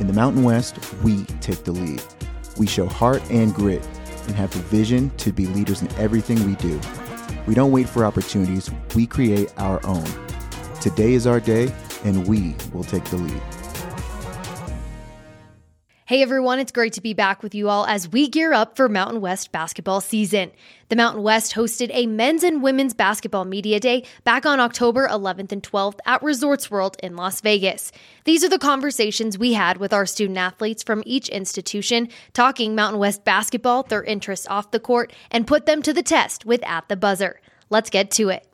In the Mountain West, we take the lead. We show heart and grit and have the vision to be leaders in everything we do. We don't wait for opportunities, we create our own. Today is our day, and we will take the lead. Hey everyone, it's great to be back with you all as we gear up for Mountain West basketball season. The Mountain West hosted a men's and women's basketball media day back on October 11th and 12th at Resorts World in Las Vegas. These are the conversations we had with our student athletes from each institution, talking Mountain West basketball, their interests off the court, and put them to the test with At the Buzzer. Let's get to it.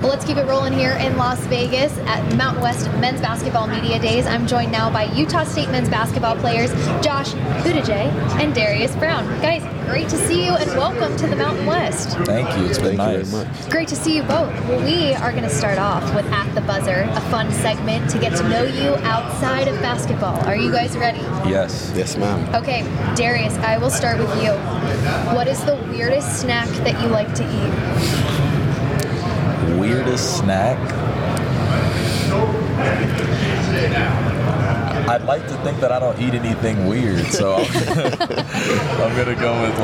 Well, let's keep it rolling here in Las Vegas at Mountain West Men's Basketball Media Days. I'm joined now by Utah State men's basketball players Josh Buttigieg and Darius Brown. Guys, great to see you and welcome to the Mountain West. Thank you. It's been nice. Great to see you both. Well, we are going to start off with At the Buzzer, a fun segment to get to know you outside of basketball. Are you guys ready? Yes. Yes, ma'am. Okay, Darius, I will start with you. What is the weirdest snack that you like to eat? Weirdest snack? I'd like to think that I don't eat anything weird, so I'm gonna go with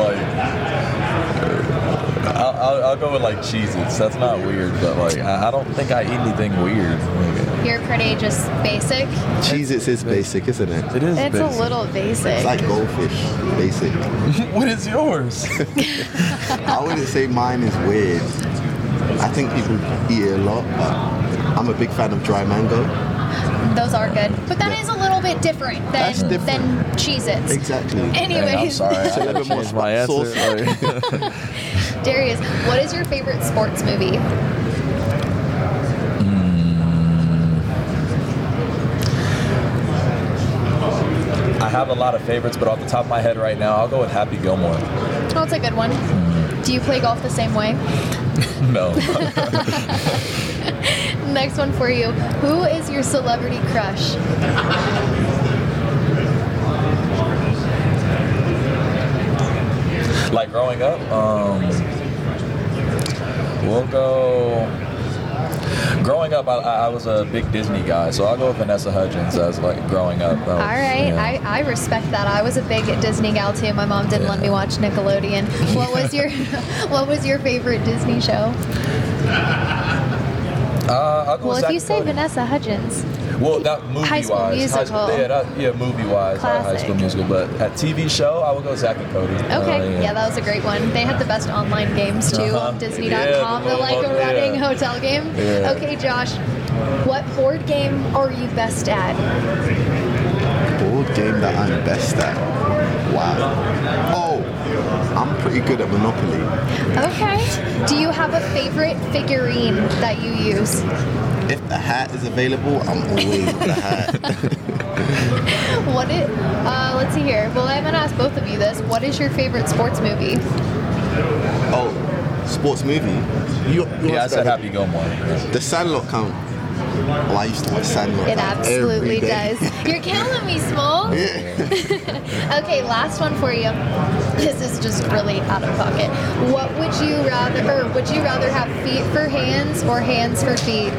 I'll go with Cheez-Its. That's not weird, but I don't think I eat anything weird. You're pretty just basic. Cheez-Its is basic, isn't it? It is. It's basic. A little basic. It's like goldfish, basic. What is yours? I wouldn't say mine is weird. I think people eat it a lot, but I'm a big fan of dry mango. Those are good. But that is a little bit different than Cheez-Its. Exactly. Anyways. Hey, I'm sorry. I had to change my answer. Darius, what is your favorite sports movie? I have a lot of favorites, but off the top of my head right now, I'll go with Happy Gilmore. Oh, that's a good one. Do you play golf the same way? No. Next one for you. Who is your celebrity crush? Like growing up? We'll go... Growing up, I was a big Disney guy, so I'll go with Vanessa Hudgens as growing up. All right, yeah. I respect that. I was a big Disney gal too. My mom didn't let me watch Nickelodeon. What was your favorite Disney show? If you say Vanessa Hudgens. Well, that movie-wise. High School Musical. Movie-wise, High School Musical. But at TV show, I would go Zack and Cody. Okay, yeah, that was a great one. They had the best online games, too, on Disney.com. Yeah, they're like a running hotel game. Yeah. Okay, Josh, what board game are you best at? Board game that I'm best at? Wow. Oh, I'm pretty good at Monopoly. Okay. Do you have a favorite figurine that you use? If the hat is available, I'm always the hat. Let's see here. Well, I'm going to ask both of you this. What is your favorite sports movie? Oh, sports movie? I said Happy Gilmore. The Sandlot count. Well, I used to watch Sandlot. It absolutely does. You're killing me, Small. Yeah. Okay, last one for you. This is just really out of pocket. What would you rather, or would you rather have feet for hands or hands for feet?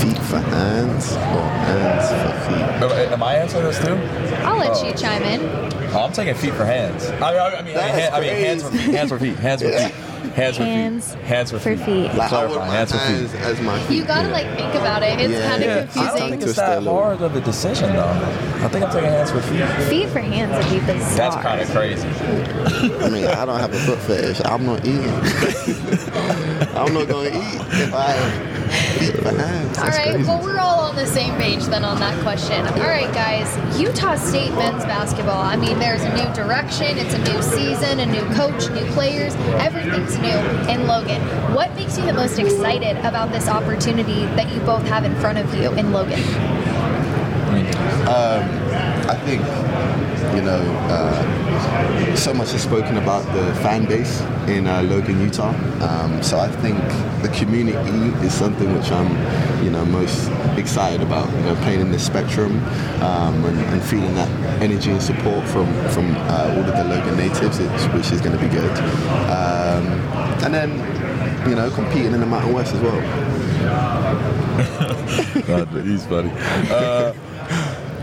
Feet for hands or hands for feet? Am I answering this too? I'll let you chime in. I'm taking feet for hands. I mean hands for feet. Hands for feet. Hands for feet. As my feet. You gotta think about it. It's kind of confusing. I don't think it's that hard of a decision though. I think I'm taking hands for feet. Feet for hands would be bizarre. That's kind of crazy. I mean, I don't have a foot fetish. I'm not eating. I'm not gonna eat if I have feet for hands. All right. Crazy. Well, we're all on the same page then on that question. All right, guys. Utah State men's basketball. I mean, there's a new direction. It's a new season, a new coach, new players. Everything's new in Logan. What makes you the most excited about this opportunity that you both have in front of you in Logan? I think so much is spoken about the fan base in Logan, Utah. So I think the community is something which I'm, most excited about. Playing in this spectrum and feeling that energy and support from all of the Logan natives, which is going to be good. And then, competing in the Mountain West as well. He's funny.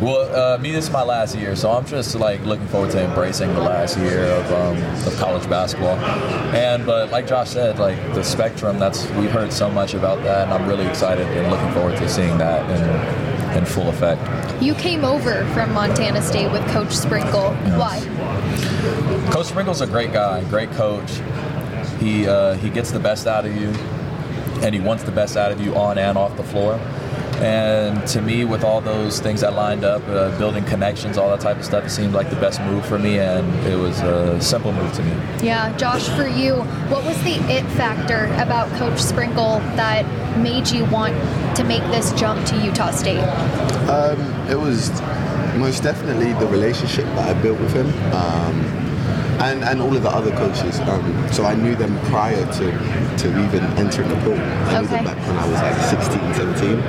Well, this is my last year, so I'm just looking forward to embracing the last year of college basketball. But like Josh said, the spectrum, we've heard so much about that, and I'm really excited and looking forward to seeing that in full effect. You came over from Montana State with Coach Sprinkle. Yes. Why? Coach Sprinkle's a great guy, great coach. He gets the best out of you, and he wants the best out of you on and off the floor. And to me, with all those things that lined up, building connections, all that type of stuff, it seemed like the best move for me, and it was a simple move to me. Yeah. Josh, for you, what was the it factor about Coach Sprinkle that made you want to make this jump to Utah State? It was most definitely the relationship that I built with him. And all of the other coaches. So I knew them prior to even entering the pool. I knew them back when I was 16, 17.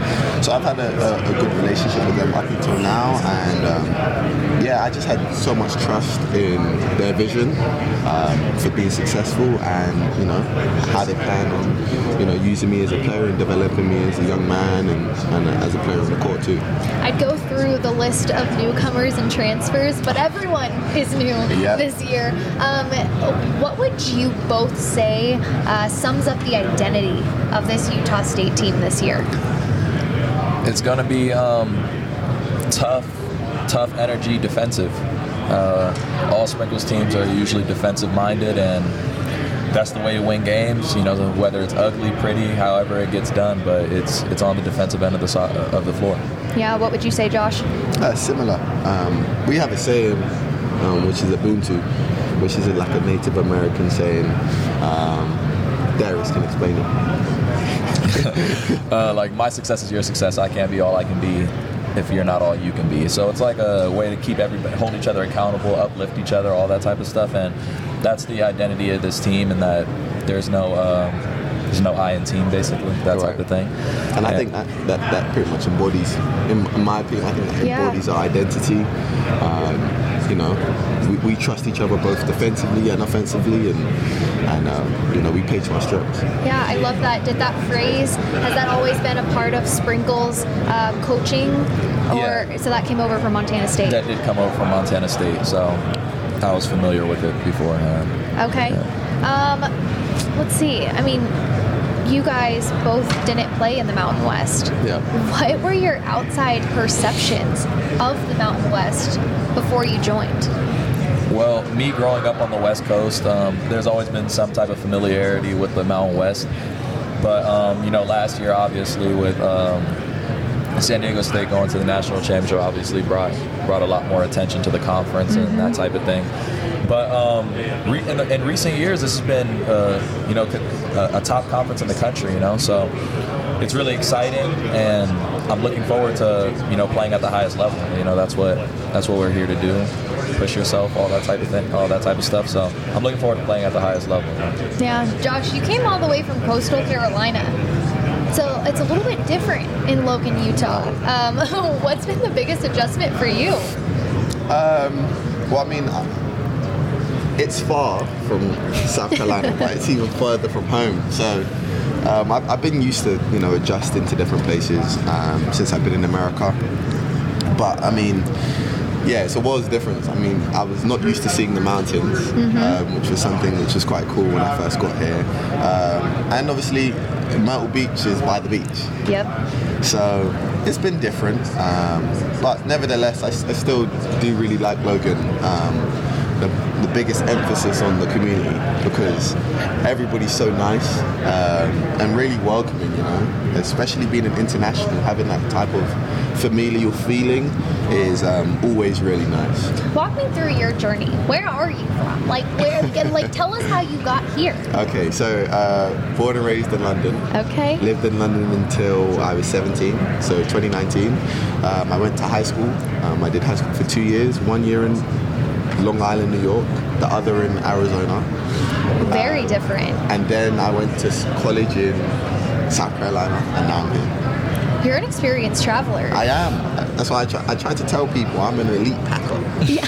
So I've had a good relationship with them up until now. And I just had so much trust in their vision for being successful, and, how they plan on, using me as a player and developing me as a young man and as a player on the court too. I'd go through the list of newcomers and transfers, but everyone is new this year. What would you both say sums up the identity of this Utah State team this year? It's going to be tough energy, defensive. All Sprinkles teams are usually defensive-minded, and that's the way to win games. Whether it's ugly, pretty, however it gets done, but it's on the defensive end of the floor. Yeah, what would you say, Josh? Similar. We have a saying, which is Ubuntu, which is like a Native American saying. Darius can explain it. My success is your success. I can't be all I can be if you're not all you can be. So it's like a way to keep everybody, hold each other accountable, uplift each other, all that type of stuff. And that's the identity of this team, and that there's no... There's no I in team, basically, that type of thing. And I think that pretty much embodies, in my opinion, embodies our identity. We trust each other both defensively and offensively, and we play to our strengths. Yeah, I love that. Did that phrase, has that always been a part of Sprinkle's coaching? So that came over from Montana State? That did come over from Montana State, so I was familiar with it beforehand. Okay. Yeah. Let's see. You guys both didn't play in the Mountain West. Yeah. What were your outside perceptions of the Mountain West before you joined? Well, me growing up on the West Coast, there's always been some type of familiarity with the Mountain West. But, last year, obviously, with San Diego State going to the national championship, obviously brought a lot more attention to the conference and that type of thing. But in recent years, this has been, a top conference in the country, So it's really exciting, and I'm looking forward to, playing at the highest level. That's what we're here to do, push yourself, all that type of stuff. So I'm looking forward to playing at the highest level. Yeah, Josh, you came all the way from Coastal Carolina. So it's a little bit different in Logan, Utah. What's been the biggest adjustment for you? It's far from South Carolina, but it's even further from home. So I've been used to, adjusting to different places since I've been in America. But, it's a world's difference. I was not used to seeing the mountains, which was something which was quite cool when I first got here. And obviously, Myrtle Beach is by the beach. Yep. So it's been different. But nevertheless, I still do really like Logan. The biggest emphasis on the community, because everybody's so nice and really welcoming, especially being an international, having that type of familial feeling is always really nice. Walk me through your journey. Where are you from? Tell us how you got here. Okay, so born and raised in London. Okay. Lived in London until I was 17, so 2019. I went to high school. I did high school for 2 years, 1 year in Long Island, New York, the other in Arizona. Very different. And then I went to college in South Carolina, and now I'm here. You're an experienced traveler. I am. That's why I try to tell people I'm an elite packer. Yeah.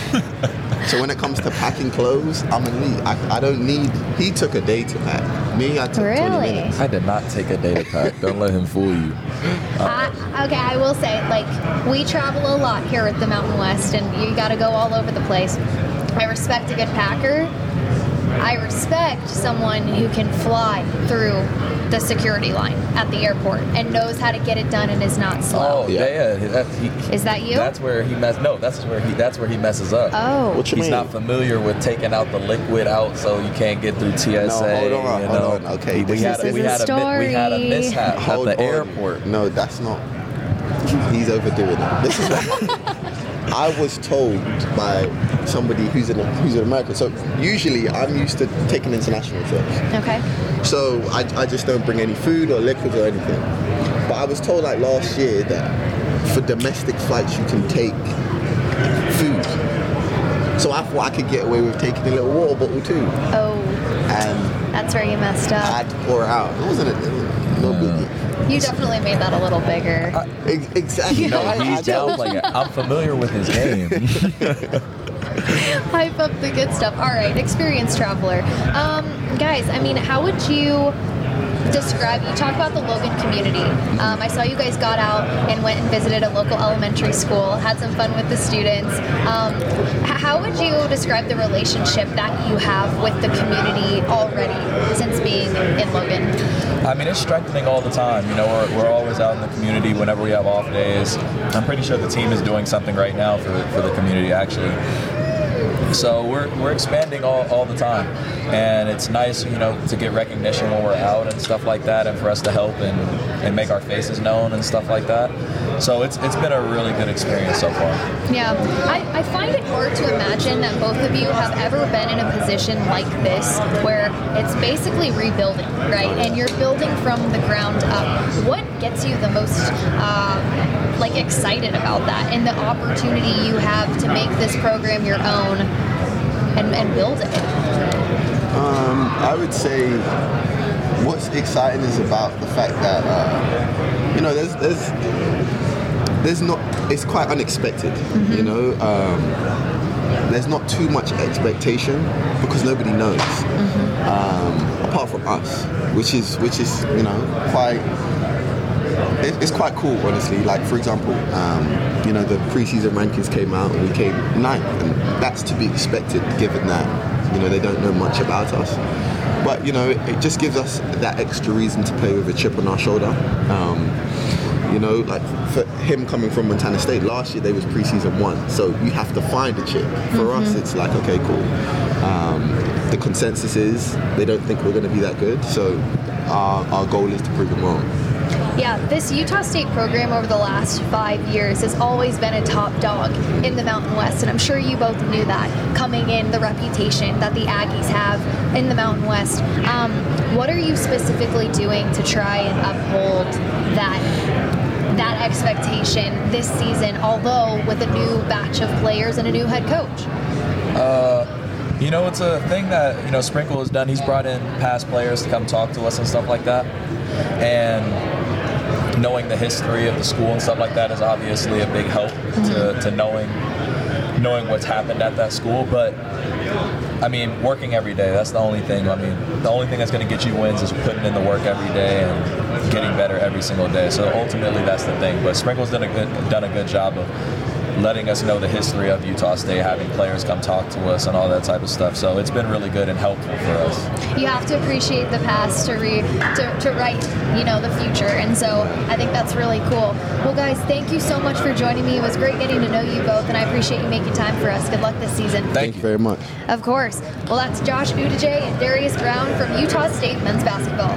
So when it comes to packing clothes, I'm elite. I don't need... He took a day to pack. Me, I took 20 minutes. I did not take a day to pack. Don't let him fool you. Okay, I will say, like, we travel a lot here at the Mountain West, and you got to go all over the place. I respect a good packer. I respect someone who can fly through the security line at the airport and knows how to get it done and is not slow. Oh yeah, yeah. Is that you? That's where he messes. No, that's where he messes up. Oh, what you mean? He's not familiar with taking out the liquid out, so you can't get through TSA. No, hold on. Okay, we had a mishap at the airport. No, that's not. He's overdoing it. This is what. I was told by somebody who's in America. So usually I'm used to taking international trips. Okay. So I just don't bring any food or liquids or anything. But I was told like last year that for domestic flights you can take food. So I thought I could get away with taking a little water bottle too. Oh. And that's where you messed up. I had to pour it out. It wasn't no biggie. You definitely made that a little bigger. Exactly. No, he's down like I'm familiar with his game. Hype up the good stuff. All right, experienced traveler. Guys, I mean, how would you describe, you talk about the Logan community. I saw you guys got out and went and visited a local elementary school, had some fun with the students. How would you describe the relationship that you have with the community already since being in Logan? I mean, it's strengthening all the time. You know, we're always out in the community whenever we have off days. I'm pretty sure the team is doing something right now for the community, actually. So we're expanding all the time, and it's nice, you know, to get recognition when we're out and stuff like that, and for us to help and make our faces known and stuff like that. So it's been a really good experience so far. Yeah, I find it hard to imagine that both of you have ever been in a position like this where it's basically rebuilding, right? And you're building from the ground up. What gets you the most excited about that and the opportunity you have to make this program your own and build it? I would say what's exciting is about the fact that you know there's not, it's quite unexpected. Mm-hmm. You know, there's not too much expectation because nobody knows. Mm-hmm. Apart from us, which is you know quite. It's quite cool, honestly. Like, for example, you know, the preseason rankings came out and we came 9th, and that's to be expected given that, you know, they don't know much about us. But, you know, it just gives us that extra reason to play with a chip on our shoulder. You know, like for him coming from Montana State, last year they was preseason 1, so you have to find a chip. For mm-hmm. us, it's like, okay, cool. The consensus is they don't think we're going to be that good, so our goal is to prove them wrong. Yeah, this Utah State program over the last 5 years has always been a top dog in the Mountain West, and I'm sure you both knew that coming in, the reputation that the Aggies have in the Mountain West. What are you specifically doing to try and uphold that expectation this season, although with a new batch of players and a new head coach? You know, it's a thing that, you know, Sprinkle has done. He's brought in past players to come talk to us and stuff like that, and knowing the history of the school and stuff like that is obviously a big help to knowing what's happened at that school. But I mean, working every day, that's the only thing. I mean, the only thing that's going to get you wins is putting in the work every day and getting better every single day. So ultimately that's the thing. But Sprinkle's done a good job of letting us know the history of Utah State, having players come talk to us and all that type of stuff. So it's been really good and helpful for us. You have to appreciate the past to write, you know, the future. And so I think that's really cool. Well, guys, thank you so much for joining me. It was great getting to know you both, and I appreciate you making time for us. Good luck this season. Thank you very much. Of course. Well, that's Josh Buttigieg and Darius Brown from Utah State men's basketball.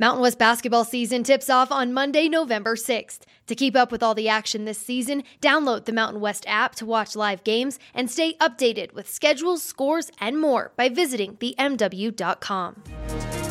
Mountain West basketball season tips off on Monday, November 6th. To keep up with all the action this season, download the Mountain West app to watch live games and stay updated with schedules, scores, and more by visiting themw.com.